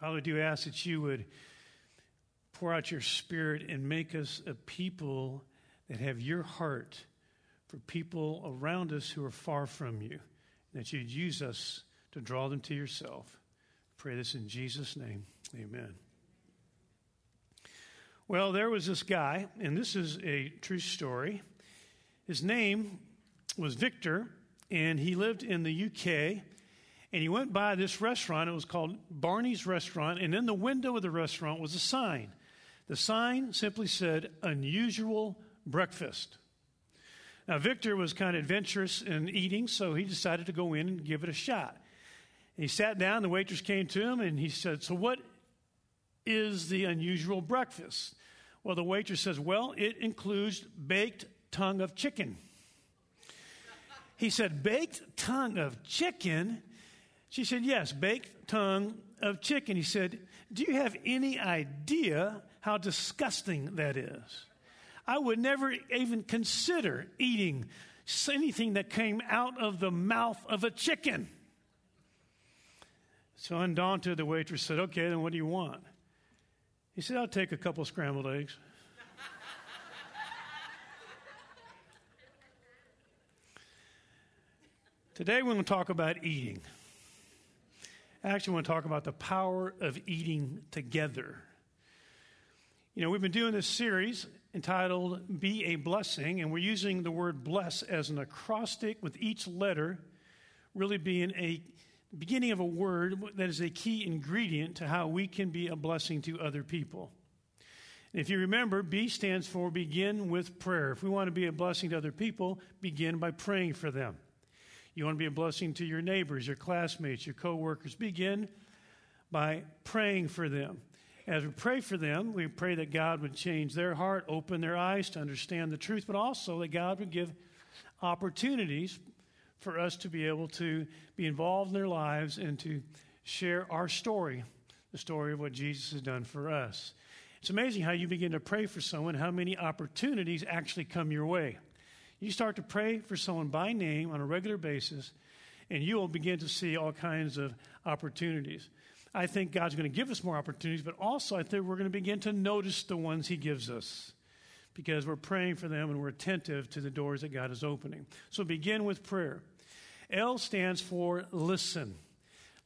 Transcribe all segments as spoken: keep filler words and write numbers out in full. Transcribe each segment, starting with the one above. Father, I do ask that you would pour out your Spirit and make us a people that have your heart for people around us who are far from you, and that you'd use us to draw them to yourself. I pray this in Jesus' name. Amen. Well, there was this guy, and this is a true story. His name was Victor, and he lived in the U K, and he went by this restaurant. It was called Barney's Restaurant, and in the window of the restaurant was a sign. The sign simply said, "Unusual Breakfast." Now, Victor was kind of adventurous in eating, so he decided to go in and give it a shot. And he sat down, the waitress came to him, and he said, "So what is the unusual breakfast?" Well, the waitress says, "Well, it includes baked tongue of chicken." He said, "Baked tongue of chicken?" She said, "Yes, baked tongue of chicken." He said, "Do you have any idea how disgusting that is? I would never even consider eating anything that came out of the mouth of a chicken." So undaunted, the waitress said, "Okay, then what do you want?" He said, "I'll take a couple scrambled eggs." Today we're going to talk about eating. I actually want to talk about the power of eating together. You know, we've been doing this series entitled "Be a Blessing," and we're using the word "bless" as an acrostic, with each letter really being a beginning of a word that is a key ingredient to how we can be a blessing to other people. And if you remember, B stands for begin with prayer. If we want to be a blessing to other people, begin by praying for them. You want to be a blessing to your neighbors, your classmates, your coworkers, begin by praying for them. As we pray for them, we pray that God would change their heart, open their eyes to understand the truth, but also that God would give opportunities for us to be able to be involved in their lives and to share our story, the story of what Jesus has done for us. It's amazing how you begin to pray for someone, how many opportunities actually come your way. You start to pray for someone by name on a regular basis, and you will begin to see all kinds of opportunities. I think God's going to give us more opportunities, but also I think we're going to begin to notice the ones he gives us because we're praying for them and we're attentive to the doors that God is opening. So begin with prayer. L stands for listen.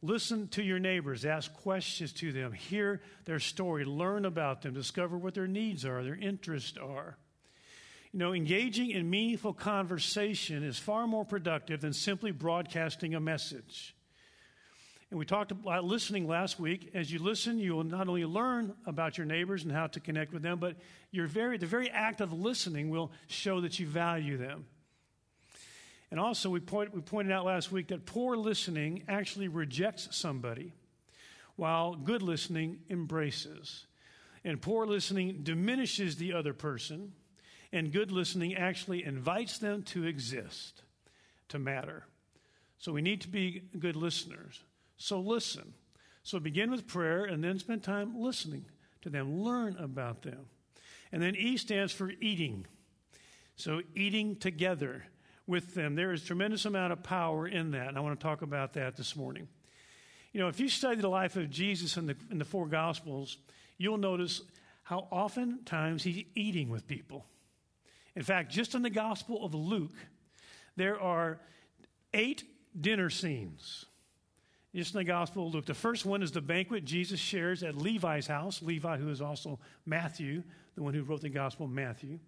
Listen to your neighbors. Ask questions to them. Hear their story. Learn about them. Discover what their needs are, their interests are. You know, engaging in meaningful conversation is far more productive than simply broadcasting a message. And we talked about listening last week. As you listen, you will not only learn about your neighbors and how to connect with them, but your very, the very act of listening will show that you value them. And also, we, point, we pointed out last week that poor listening actually rejects somebody, while good listening embraces. And poor listening diminishes the other person, and good listening actually invites them to exist, to matter. So we need to be good listeners. So listen. So begin with prayer and then spend time listening to them. Learn about them. And then E stands for eating. So eating together with them. There is a tremendous amount of power in that, and I want to talk about that this morning. You know, if you study the life of Jesus in the, in the four Gospels, you'll notice how oftentimes he's eating with people. In fact, just in the Gospel of Luke, there are eight dinner scenes. Just in the Gospel of Luke. The first one is the banquet Jesus shares at Levi's house. Levi, who is also Matthew, the one who wrote the Gospel of Matthew.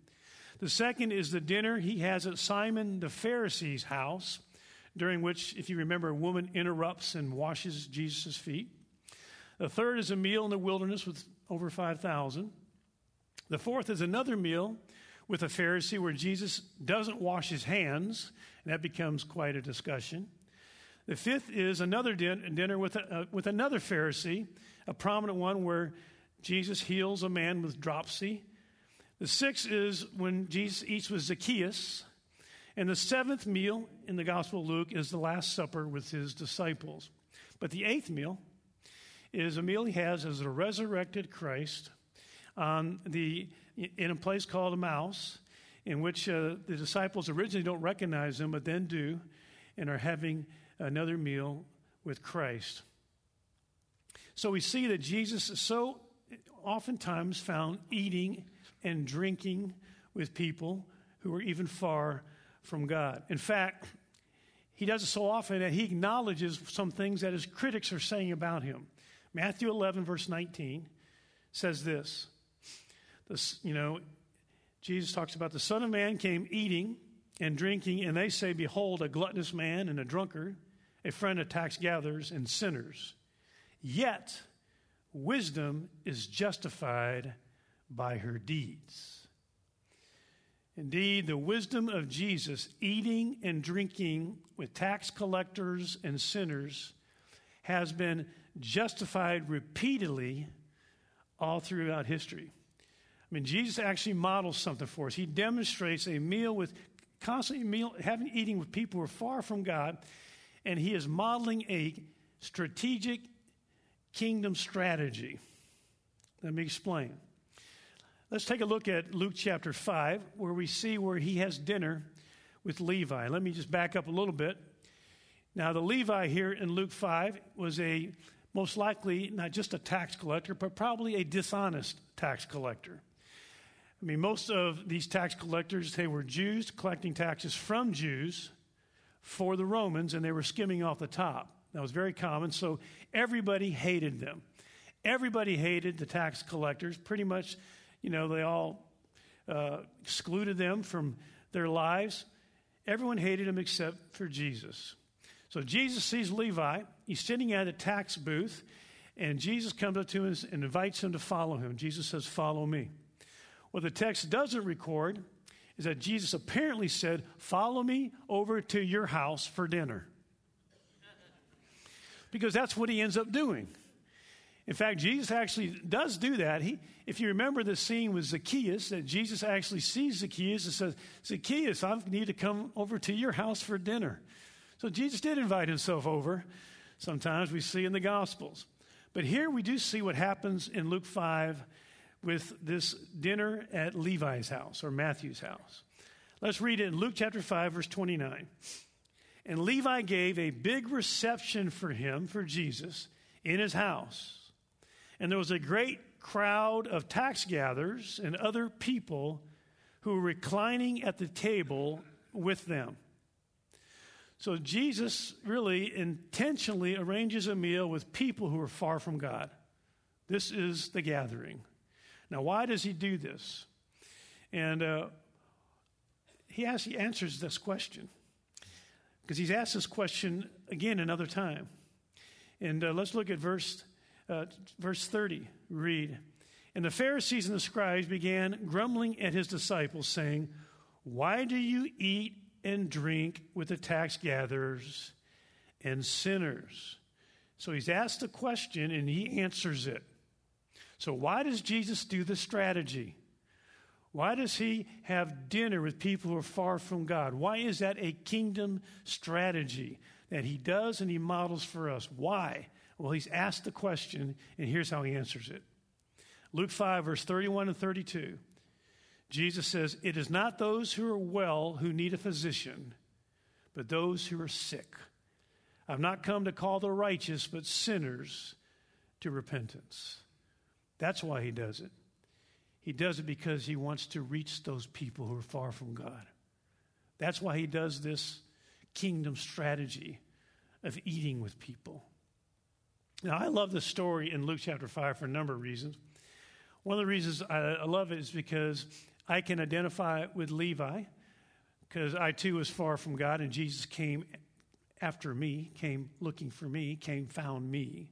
The second is the dinner he has at Simon the Pharisee's house, during which, if you remember, a woman interrupts and washes Jesus' feet. The third is a meal in the wilderness with over five thousand. The fourth is another meal with a Pharisee where Jesus doesn't wash his hands, and that becomes quite a discussion. The fifth is another din- dinner with, a, uh, with another Pharisee, a prominent one where Jesus heals a man with dropsy. The sixth is when Jesus eats with Zacchaeus. And the seventh meal in the Gospel of Luke is the Last Supper with his disciples. But the eighth meal is a meal he has as the resurrected Christ um, the, in a place called Emmaus, in which uh, the disciples originally don't recognize him, but then do, and are having another meal with Christ. So we see that Jesus is so oftentimes found eating and drinking with people who are even far from God. In fact, he does it so often that he acknowledges some things that his critics are saying about him. Matthew eleven, verse nineteen says this. This, you know, Jesus talks about the Son of Man came eating and drinking, and they say, behold, a gluttonous man and a drunkard, a friend of tax gatherers and sinners. Yet wisdom is justified by her deeds. Indeed, the wisdom of Jesus, eating and drinking with tax collectors and sinners, has been justified repeatedly all throughout history. I mean, Jesus actually models something for us. He demonstrates a meal with constantly meal, having eating with people who are far from God, and he is modeling a strategic kingdom strategy. Let me explain. Let's take a look at Luke chapter five, where we see where he has dinner with Levi. Let me just back up a little bit. Now, the Levi here in Luke five was a most likely not just a tax collector, but probably a dishonest tax collector. I mean, most of these tax collectors, they were Jews collecting taxes from Jews for the Romans, and they were skimming off the top. That was very common, so everybody hated them. Everybody hated the tax collectors. Pretty much, you know, they all uh, excluded them from their lives. Everyone hated them except for Jesus. So Jesus sees Levi. He's sitting at a tax booth, and Jesus comes up to him and invites him to follow him. Jesus says, follow me. What the text doesn't record is that Jesus apparently said, follow me over to your house for dinner. Because that's what he ends up doing. In fact, Jesus actually does do that. He, if you remember the scene with Zacchaeus, that Jesus actually sees Zacchaeus and says, Zacchaeus, I need to come over to your house for dinner. So Jesus did invite himself over. Sometimes we see in the Gospels. But here we do see what happens in Luke five with this dinner at Levi's house or Matthew's house. Let's read it in Luke chapter five, verse twenty-nine. And Levi gave a big reception for him, for Jesus, in his house. And there was a great crowd of tax gatherers and other people who were reclining at the table with them. So Jesus really intentionally arranges a meal with people who are far from God. This is the gathering. Now, why does he do this? And uh, he actually answers this question, because he's asked this question again another time. And uh, let's look at verse uh, verse thirty. Read. And the Pharisees and the scribes began grumbling at his disciples, saying, why do you eat and drink with the tax gatherers and sinners? So he's asked a question, and he answers it. So why does Jesus do this strategy? Why does he have dinner with people who are far from God? Why is that a kingdom strategy that he does and he models for us? Why? Well, he's asked the question, and here's how he answers it. Luke five, verse thirty-one and thirty-two. Jesus says, it is not those who are well who need a physician, but those who are sick. I've not come to call the righteous, but sinners to repentance. That's why he does it. He does it because he wants to reach those people who are far from God. That's why he does this kingdom strategy of eating with people. Now, I love this story in Luke chapter five for a number of reasons. One of the reasons I love it is because I can identify with Levi, because I too was far from God, and Jesus came after me, came looking for me, came found me.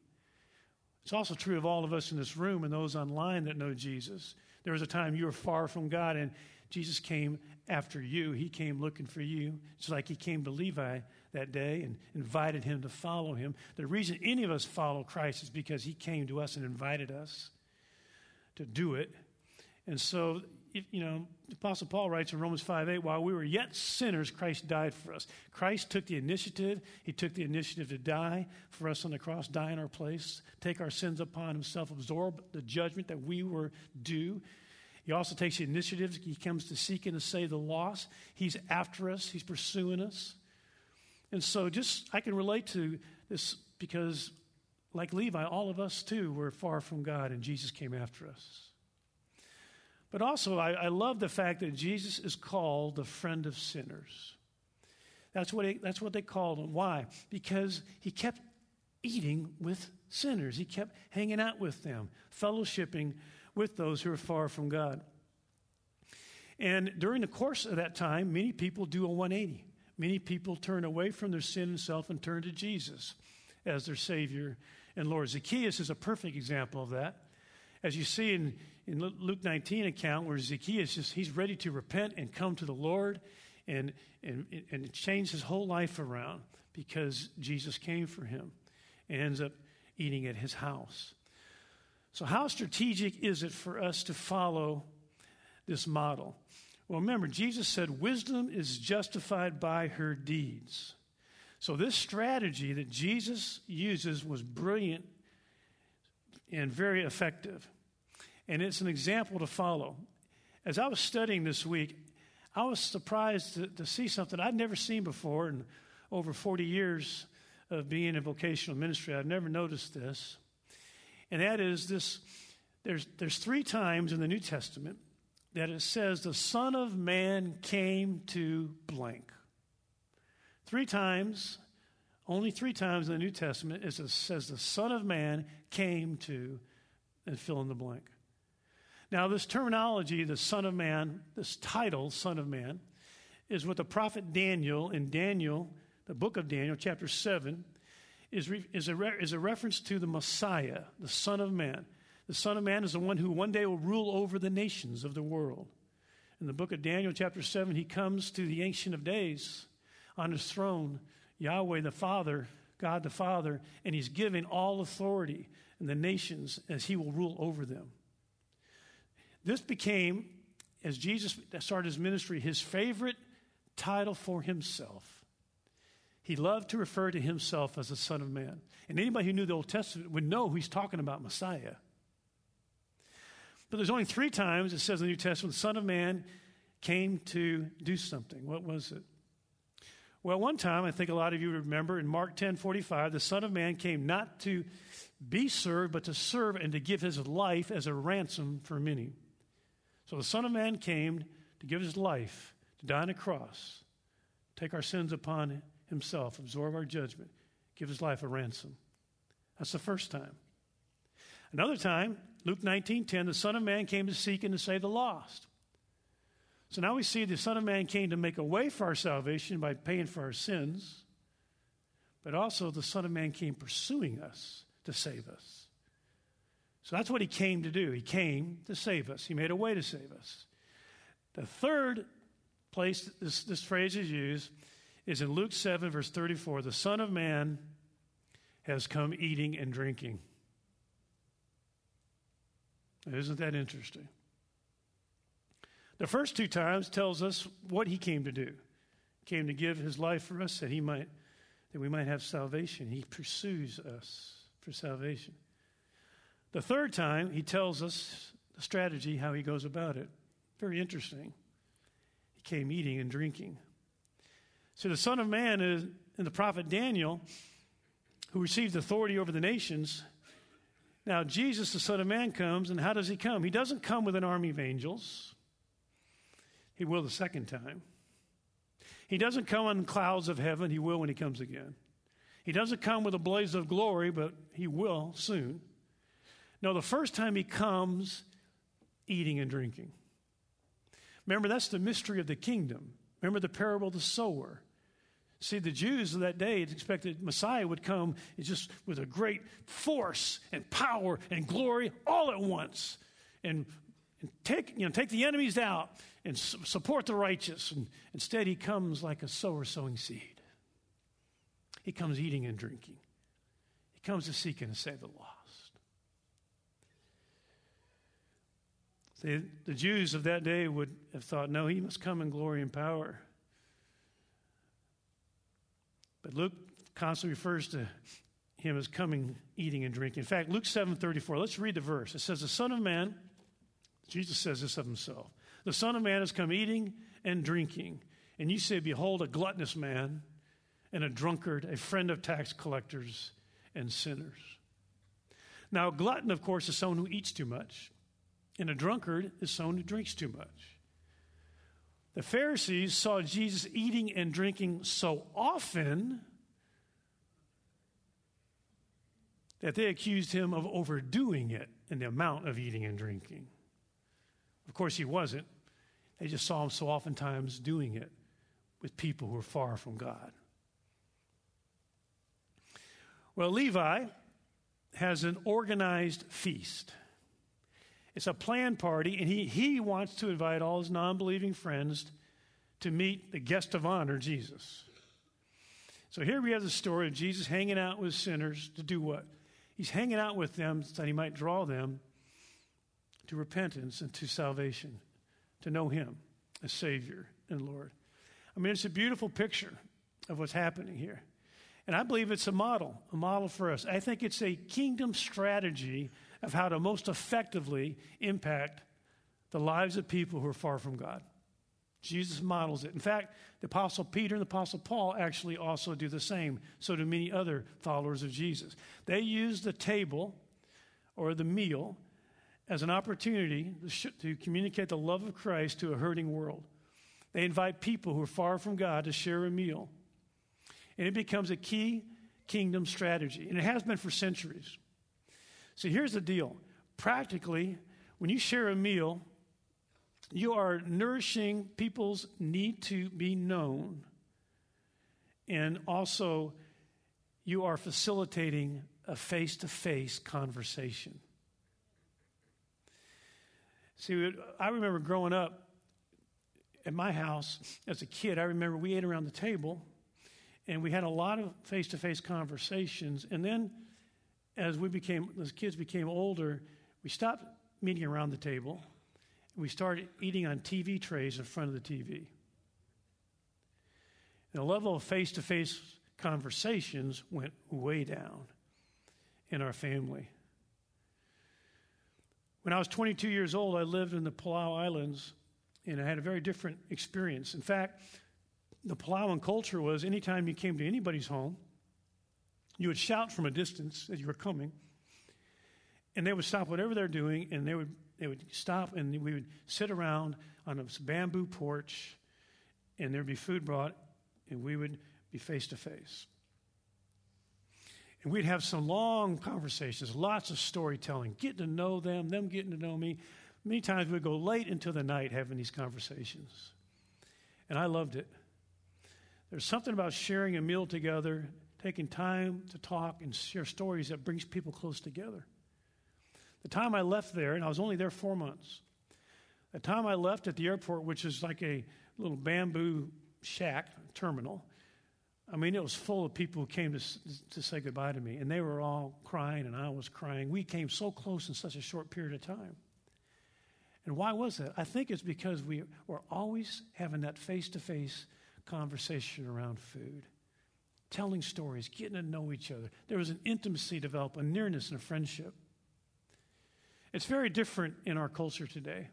It's also true of all of us in this room and those online that know Jesus. There was a time you were far from God, and Jesus came after you. He came looking for you. It's like he came to Levi that day and invited him to follow him. The reason any of us follow Christ is because he came to us and invited us to do it. And so, if, you know, the Apostle Paul writes in Romans five eight, while we were yet sinners, Christ died for us. Christ took the initiative. He took the initiative to die for us on the cross, die in our place, take our sins upon himself, absorb the judgment that we were due. He also takes the initiative. He comes to seek and to save the lost. He's after us. He's pursuing us. And so just I can relate to this because Like Levi, all of us too were far from God, and Jesus came after us. But also, I, I love the fact that Jesus is called the friend of sinners. That's what he, that's what they called him. Why? Because he kept eating with sinners. He kept hanging out with them, fellowshipping with those who are far from God. And during the course of that time, many people do a one eighty. Many people turn away from their sin and self and turn to Jesus as their Savior and Lord. Zacchaeus is a perfect example of that. As you see in, in Luke nineteen account where Zacchaeus, is, he's ready to repent and come to the Lord and, and, and change his whole life around because Jesus came for him and ends up eating at his house. So how strategic is it for us to follow this model? Well, remember, Jesus said, wisdom is justified by her deeds. So this strategy that Jesus uses was brilliant and very effective. And it's an example to follow. As I was studying this week, I was surprised to, to see something I'd never seen before in over forty years of being in vocational ministry. I've never noticed this. And that is this, there's, there's three times in the New Testament that it says the Son of Man came to blank. Three times, only three times in the New Testament, it says the Son of Man came to, and fill in the blank. Now, this terminology, the Son of Man, this title, Son of Man, is what the prophet Daniel in Daniel, the book of Daniel, chapter seven, is, re, is, a, re, is a reference to the Messiah, the Son of Man. The Son of Man is the one who one day will rule over the nations of the world. In the book of Daniel, chapter seven, he comes to the Ancient of Days on his throne, Yahweh the Father, God the Father, and he's given all authority in the nations as he will rule over them. This became, as Jesus started his ministry, his favorite title for himself. He loved to refer to himself as the Son of Man. And anybody who knew the Old Testament would know he's talking about Messiah. But there's only three times it says in the New Testament, the Son of Man came to do something. What was it? Well, one time, I think a lot of you remember, in Mark ten forty-five, the Son of Man came not to be served, but to serve and to give his life as a ransom for many. So the Son of Man came to give his life, to die on a cross, take our sins upon himself, absorb our judgment, give his life a ransom. That's the first time. Another time, Luke nineteen ten, the Son of Man came to seek and to save the lost. So now we see the Son of Man came to make a way for our salvation by paying for our sins, but also the Son of Man came pursuing us to save us. So that's what he came to do. He came to save us. He made a way to save us. The third place this, this phrase is used is in Luke seven, verse thirty-four. The Son of Man has come eating and drinking. Now, isn't that interesting? The first two times tells us what he came to do. He came to give his life for us that he might, that we might have salvation. He pursues us for salvation. The third time, he tells us the strategy, how he goes about it. Very interesting. He came eating and drinking. So the Son of Man is, and the prophet Daniel, who received authority over the nations. Now Jesus, the Son of Man, comes, and how does he come? He doesn't come with an army of angels. He will the second time. He doesn't come on clouds of heaven. He will when he comes again. He doesn't come with a blaze of glory, but he will soon. No, the first time he comes, eating and drinking. Remember, that's the mystery of the kingdom. Remember the parable of the sower. See, the Jews of that day expected Messiah would come just with a great force and power and glory all at once. And Take, you know, take the enemies out and su- support the righteous. And instead, he comes like a sower sowing seed. He comes eating and drinking. He comes to seek and to save the lost. The, the Jews of that day would have thought, no, he must come in glory and power. But Luke constantly refers to him as coming, eating, and drinking. In fact, Luke seven thirty-four, let's read the verse. It says, the Son of Man... Jesus says this of himself. The Son of Man has come eating and drinking. And you say, behold, a gluttonous man and a drunkard, a friend of tax collectors and sinners. Now, a glutton, of course, is someone who eats too much, and a drunkard is someone who drinks too much. The Pharisees saw Jesus eating and drinking so often that they accused him of overdoing it in the amount of eating and drinking. Of course, he wasn't. They just saw him so oftentimes doing it with people who are far from God. Well, Levi has an organized feast. It's a planned party, and he, he wants to invite all his non-believing friends to meet the guest of honor, Jesus. So here we have the story of Jesus hanging out with sinners to do what? He's hanging out with them so that he might draw them to repentance and to salvation, to know him as Savior and Lord. I mean, it's a beautiful picture of what's happening here. And I believe it's a model, a model for us. I think it's a kingdom strategy of how to most effectively impact the lives of people who are far from God. Jesus models it. In fact, the Apostle Peter and the Apostle Paul actually also do the same. So do many other followers of Jesus. They use the table or the meal as an opportunity to communicate the love of Christ to a hurting world. They invite people who are far from God to share a meal. And it becomes a key kingdom strategy. And it has been for centuries. So here's the deal. Practically, when you share a meal, you are nourishing people's need to be known. And also, you are facilitating a face-to-face conversation. See, I remember growing up at my house as a kid, I remember we ate around the table. And we had a lot of face-to-face conversations. And then as we became, as kids became older, we stopped meeting around the table. And we started eating on T V trays in front of the T V. And the level of face-to-face conversations went way down in our family. When I was twenty-two years old, I lived in the Palau Islands, and I had a very different experience. In fact, the Palauan culture was anytime you came to anybody's home, you would shout from a distance that you were coming, and they would stop whatever they're doing, and they would they would stop, and we would sit around on a bamboo porch, and there'd be food brought, and we would be face to face. And we'd have some long conversations, lots of storytelling, getting to know them, them getting to know me. Many times we'd go late into the night having these conversations, and I loved it. There's something about sharing a meal together, taking time to talk and share stories that brings people close together. The time I left there, and I was only there four months, the time I left at the airport, which is like a little bamboo shack terminal, I mean, it was full of people who came to, to say goodbye to me, and they were all crying, and I was crying. We came so close in such a short period of time. And why was that? I think it's because we were always having that face-to-face conversation around food, telling stories, getting to know each other. There was an intimacy developed, a nearness and a friendship. It's very different in our culture today.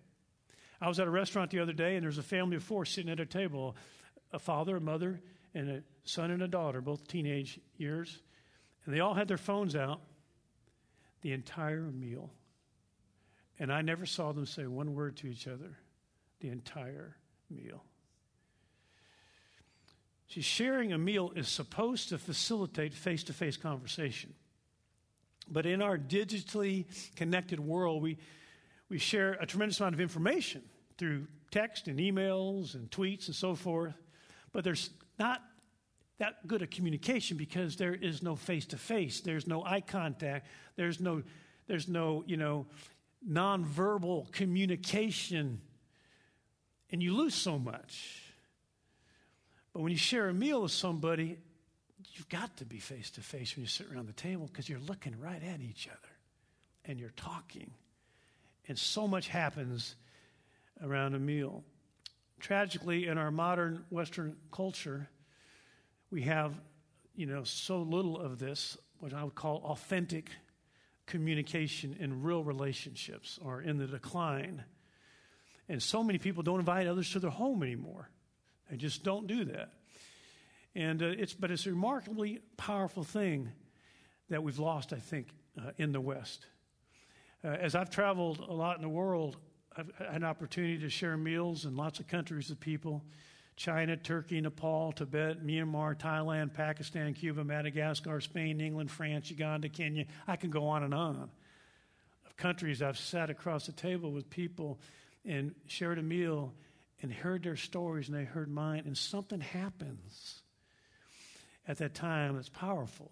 I was at a restaurant the other day, and there's a family of four sitting at a table, a father, a mother, and a son and a daughter, both teenage years, and they all had their phones out the entire meal. And I never saw them say one word to each other the entire meal. See, sharing a meal is supposed to facilitate face-to-face conversation. But in our digitally connected world, we, we share a tremendous amount of information through text and emails and tweets and so forth. But there's not that good a communication because there is no face-to-face. There's no eye contact. There's no, there's no, you know, nonverbal communication. And you lose so much. But when you share a meal with somebody, you've got to be face-to-face when you sit around the table because you're looking right at each other and you're talking. And so much happens around a meal. Tragically, in our modern Western culture, we have, you know, so little of this, what I would call authentic communication in real relationships are in the decline. And so many people don't invite others to their home anymore. I just don't do that. And uh, it's, but it's a remarkably powerful thing that we've lost, I think, uh, in the West. uh, as I've traveled a lot in the world, I've had an opportunity to share meals in lots of countries with people: China, Turkey, Nepal, Tibet, Myanmar, Thailand, Pakistan, Cuba, Madagascar, Spain, England, France, Uganda, Kenya. I can go on and on. Of countries I've sat across the table with people and shared a meal and heard their stories, and they heard mine, and something happens at that time that's powerful.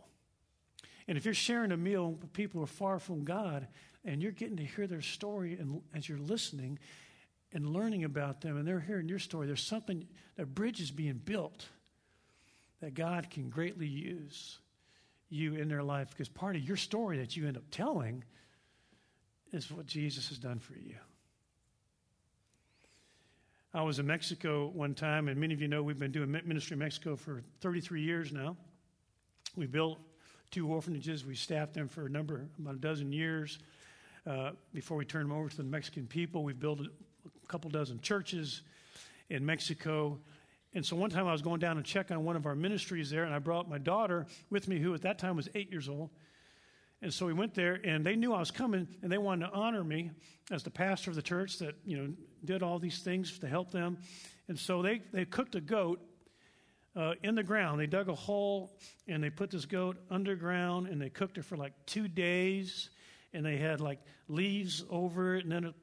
And if you're sharing a meal with people who are far from God, and you're getting to hear their story, and as you're listening and learning about them, and they're hearing your story, there's something, a bridge is being built that God can greatly use you in their life, because part of your story that you end up telling is what Jesus has done for you. I was in Mexico one time, and many of you know we've been doing ministry in Mexico for thirty-three years now. We built two orphanages. We staffed them for a number, about a dozen years uh, before we turned them over to the Mexican people. We built a couple dozen churches in Mexico. And so one time I was going down to check on one of our ministries there, and I brought my daughter with me, who at that time was eight years old. And so we went there, and they knew I was coming, and they wanted to honor me as the pastor of the church that, you know, did all these things to help them. And so they, they cooked a goat uh, in the ground. They dug a hole, and they put this goat underground, and they cooked it for like two days, and they had like leaves over it and then, a,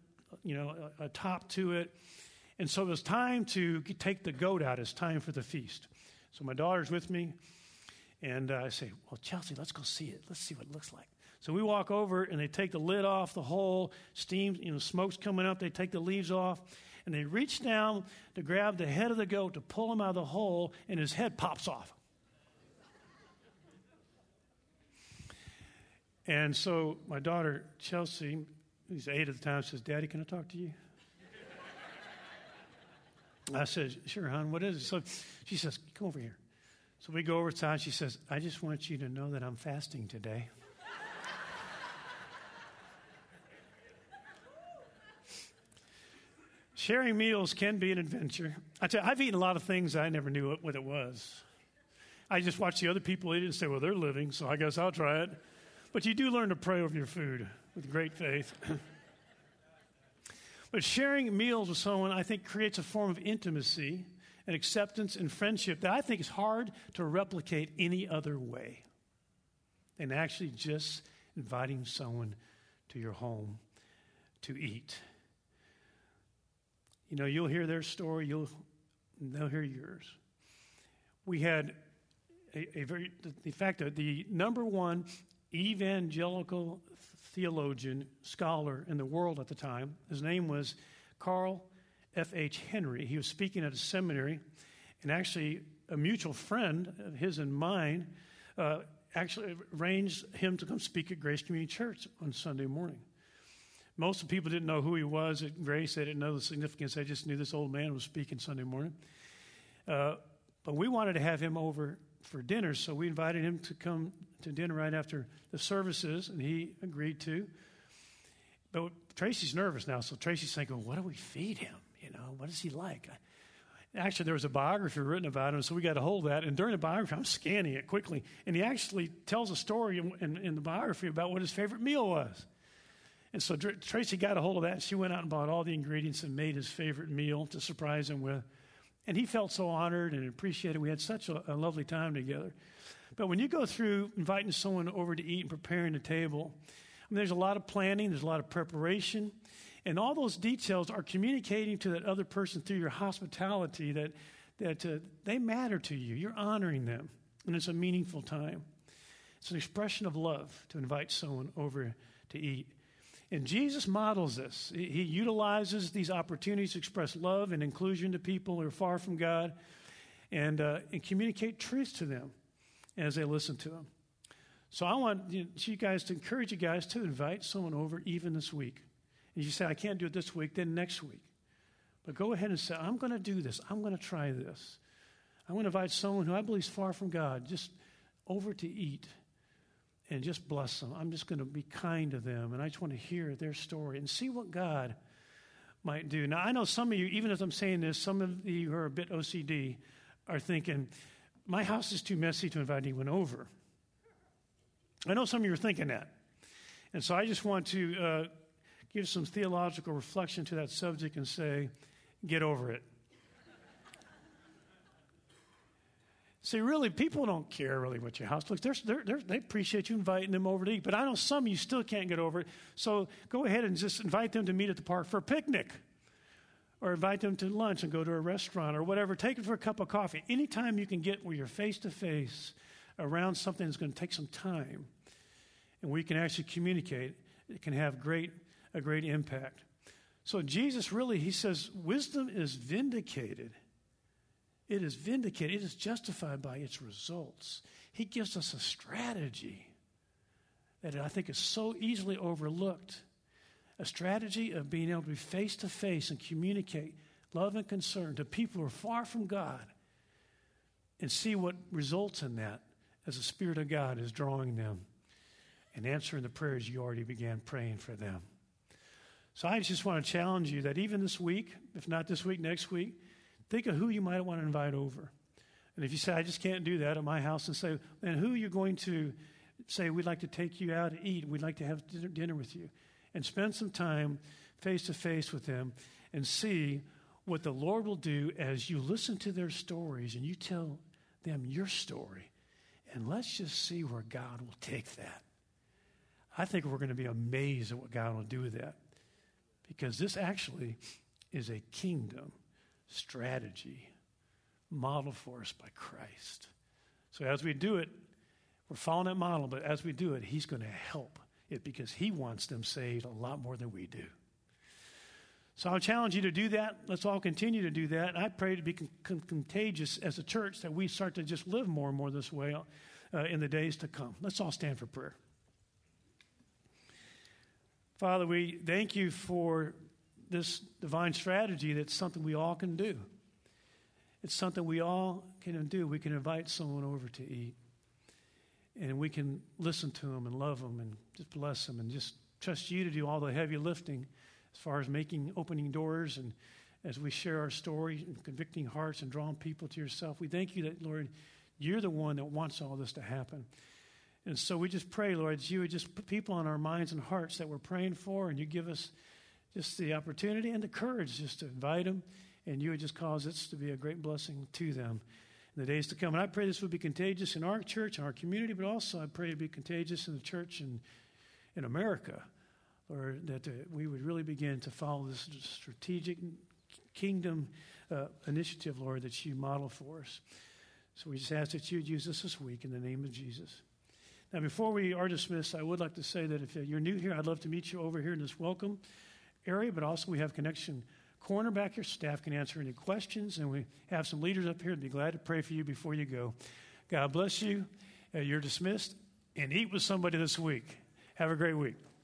you know, a, a top to it. And so it was time to take the goat out. It's time for the feast. So my daughter's with me. And uh, I say, well, Chelsea, let's go see it. Let's see what it looks like. So we walk over, and they take the lid off the hole. Steam, you know, smoke's coming up. They take the leaves off, and they reach down to grab the head of the goat to pull him out of the hole, and his head pops off. And so my daughter, Chelsea, who's eight at the time, says, Daddy, can I talk to you? I said, sure, hon, what is it? So she says, come over here. So we go over to her. She says, I just want you to know that I'm fasting today. Sharing meals can be an adventure. I tell you, I've eaten a lot of things I never knew what it was. I just watched the other people eat it and say, well, they're living, so I guess I'll try it. But you do learn to pray over your food with great faith. But sharing meals with someone, I think, creates a form of intimacy and acceptance and friendship that I think is hard to replicate any other way than actually just inviting someone to your home to eat. You know, you'll hear their story, you'll they'll hear yours. We had a, a very, in fact, the number one evangelical theologian scholar in the world at the time. His name was Carl F H. Henry. He was speaking at a seminary, and actually a mutual friend of his and mine uh, actually arranged him to come speak at Grace Community Church on Sunday morning. Most of the people didn't know who he was at Grace. They didn't know the significance. They just knew this old man was speaking Sunday morning. Uh, but we wanted to have him over for dinner, so we invited him to come to dinner right after the services, and he agreed to. But Tracy's nervous now, so Tracy's thinking, what do we feed him? You know, what is he like? Actually, there was a biography written about him, so we got a hold of that. And during the biography, I'm scanning it quickly. And he actually tells a story in, in, in the biography about what his favorite meal was. And so Dr- Tracy got a hold of that. She went out and bought all the ingredients and made his favorite meal to surprise him with. And he felt so honored and appreciated. We had such a, a lovely time together. But when you go through inviting someone over to eat and preparing the table, I mean, there's a lot of planning. There's a lot of preparation. And all those details are communicating to that other person through your hospitality that that uh, they matter to you. You're honoring them, and it's a meaningful time. It's an expression of love to invite someone over to eat. And Jesus models this. He utilizes these opportunities to express love and inclusion to people who are far from God and, uh, and communicate truth to them as they listen to him. So I want you guys to encourage you guys to invite someone over even this week. And you say, I can't do it this week, then next week. But go ahead and say, I'm going to do this. I'm going to try this. I'm going to invite someone who I believe is far from God just over to eat and just bless them. I'm just going to be kind to them, and I just want to hear their story and see what God might do. Now, I know some of you, even as I'm saying this, some of you who are a bit O C D are thinking, my house is too messy to invite anyone over. I know some of you are thinking that. And so I just want to uh, give some theological reflection to that subject and say, get over it. See, really, people don't care really what your house looks. They're, they're, they're, they appreciate you inviting them over to eat. But I know some you still can't get over it. So go ahead and just invite them to meet at the park for a picnic. Or invite them to lunch and go to a restaurant or whatever. Take them for a cup of coffee. Anytime you can get where you're face-to-face around something that's going to take some time and we can actually communicate, it can have great a great impact. So Jesus really, he says, wisdom is vindicated. It is vindicated. It is justified by its results. He gives us a strategy that I think is so easily overlooked. A strategy of being able to be face-to-face and communicate love and concern to people who are far from God and see what results in that as the Spirit of God is drawing them and answering the prayers you already began praying for them. So I just want to challenge you that even this week, if not this week, next week, think of who you might want to invite over. And if you say, I just can't do that at my house, and say, and who you're going to say, we'd like to take you out to eat. We'd like to have dinner with you. And spend some time face-to-face with them and see what the Lord will do as you listen to their stories and you tell them your story. And let's just see where God will take that. I think we're going to be amazed at what God will do with that. Because this actually is a kingdom strategy modeled for us by Christ. So as we do it, we're following that model, but as we do it, he's going to help it because he wants them saved a lot more than we do. So I'll challenge you to do that. Let's all continue to do that. I pray to be con- con- contagious as a church that we start to just live more and more this way uh, in the days to come. Let's all stand for prayer. Father, we thank you for this divine strategy that's something we all can do. It's something we all can do. We can invite someone over to eat. And we can listen to them and love them and just bless them and just trust you to do all the heavy lifting as far as making, opening doors and as we share our story and convicting hearts and drawing people to yourself. We thank you that, Lord, you're the one that wants all this to happen. And so we just pray, Lord, that you would just put people on our minds and hearts that we're praying for, and you give us just the opportunity and the courage just to invite them, and you would just cause this to be a great blessing to them. The days to come. And I pray this would be contagious in our church, in our community, but also I pray it would be contagious in the church in, in America, or that uh, we would really begin to follow this strategic kingdom uh, initiative, Lord, that you model for us. So we just ask that you would use us this week in the name of Jesus. Now, before we are dismissed, I would like to say that if you're new here, I'd love to meet you over here in this welcome area, but also we have Connection Corner back here. Staff can answer any questions, and we have some leaders up here that'd be glad to pray for you before you go. God bless you. Uh, you're dismissed, and eat with somebody this week. Have a great week.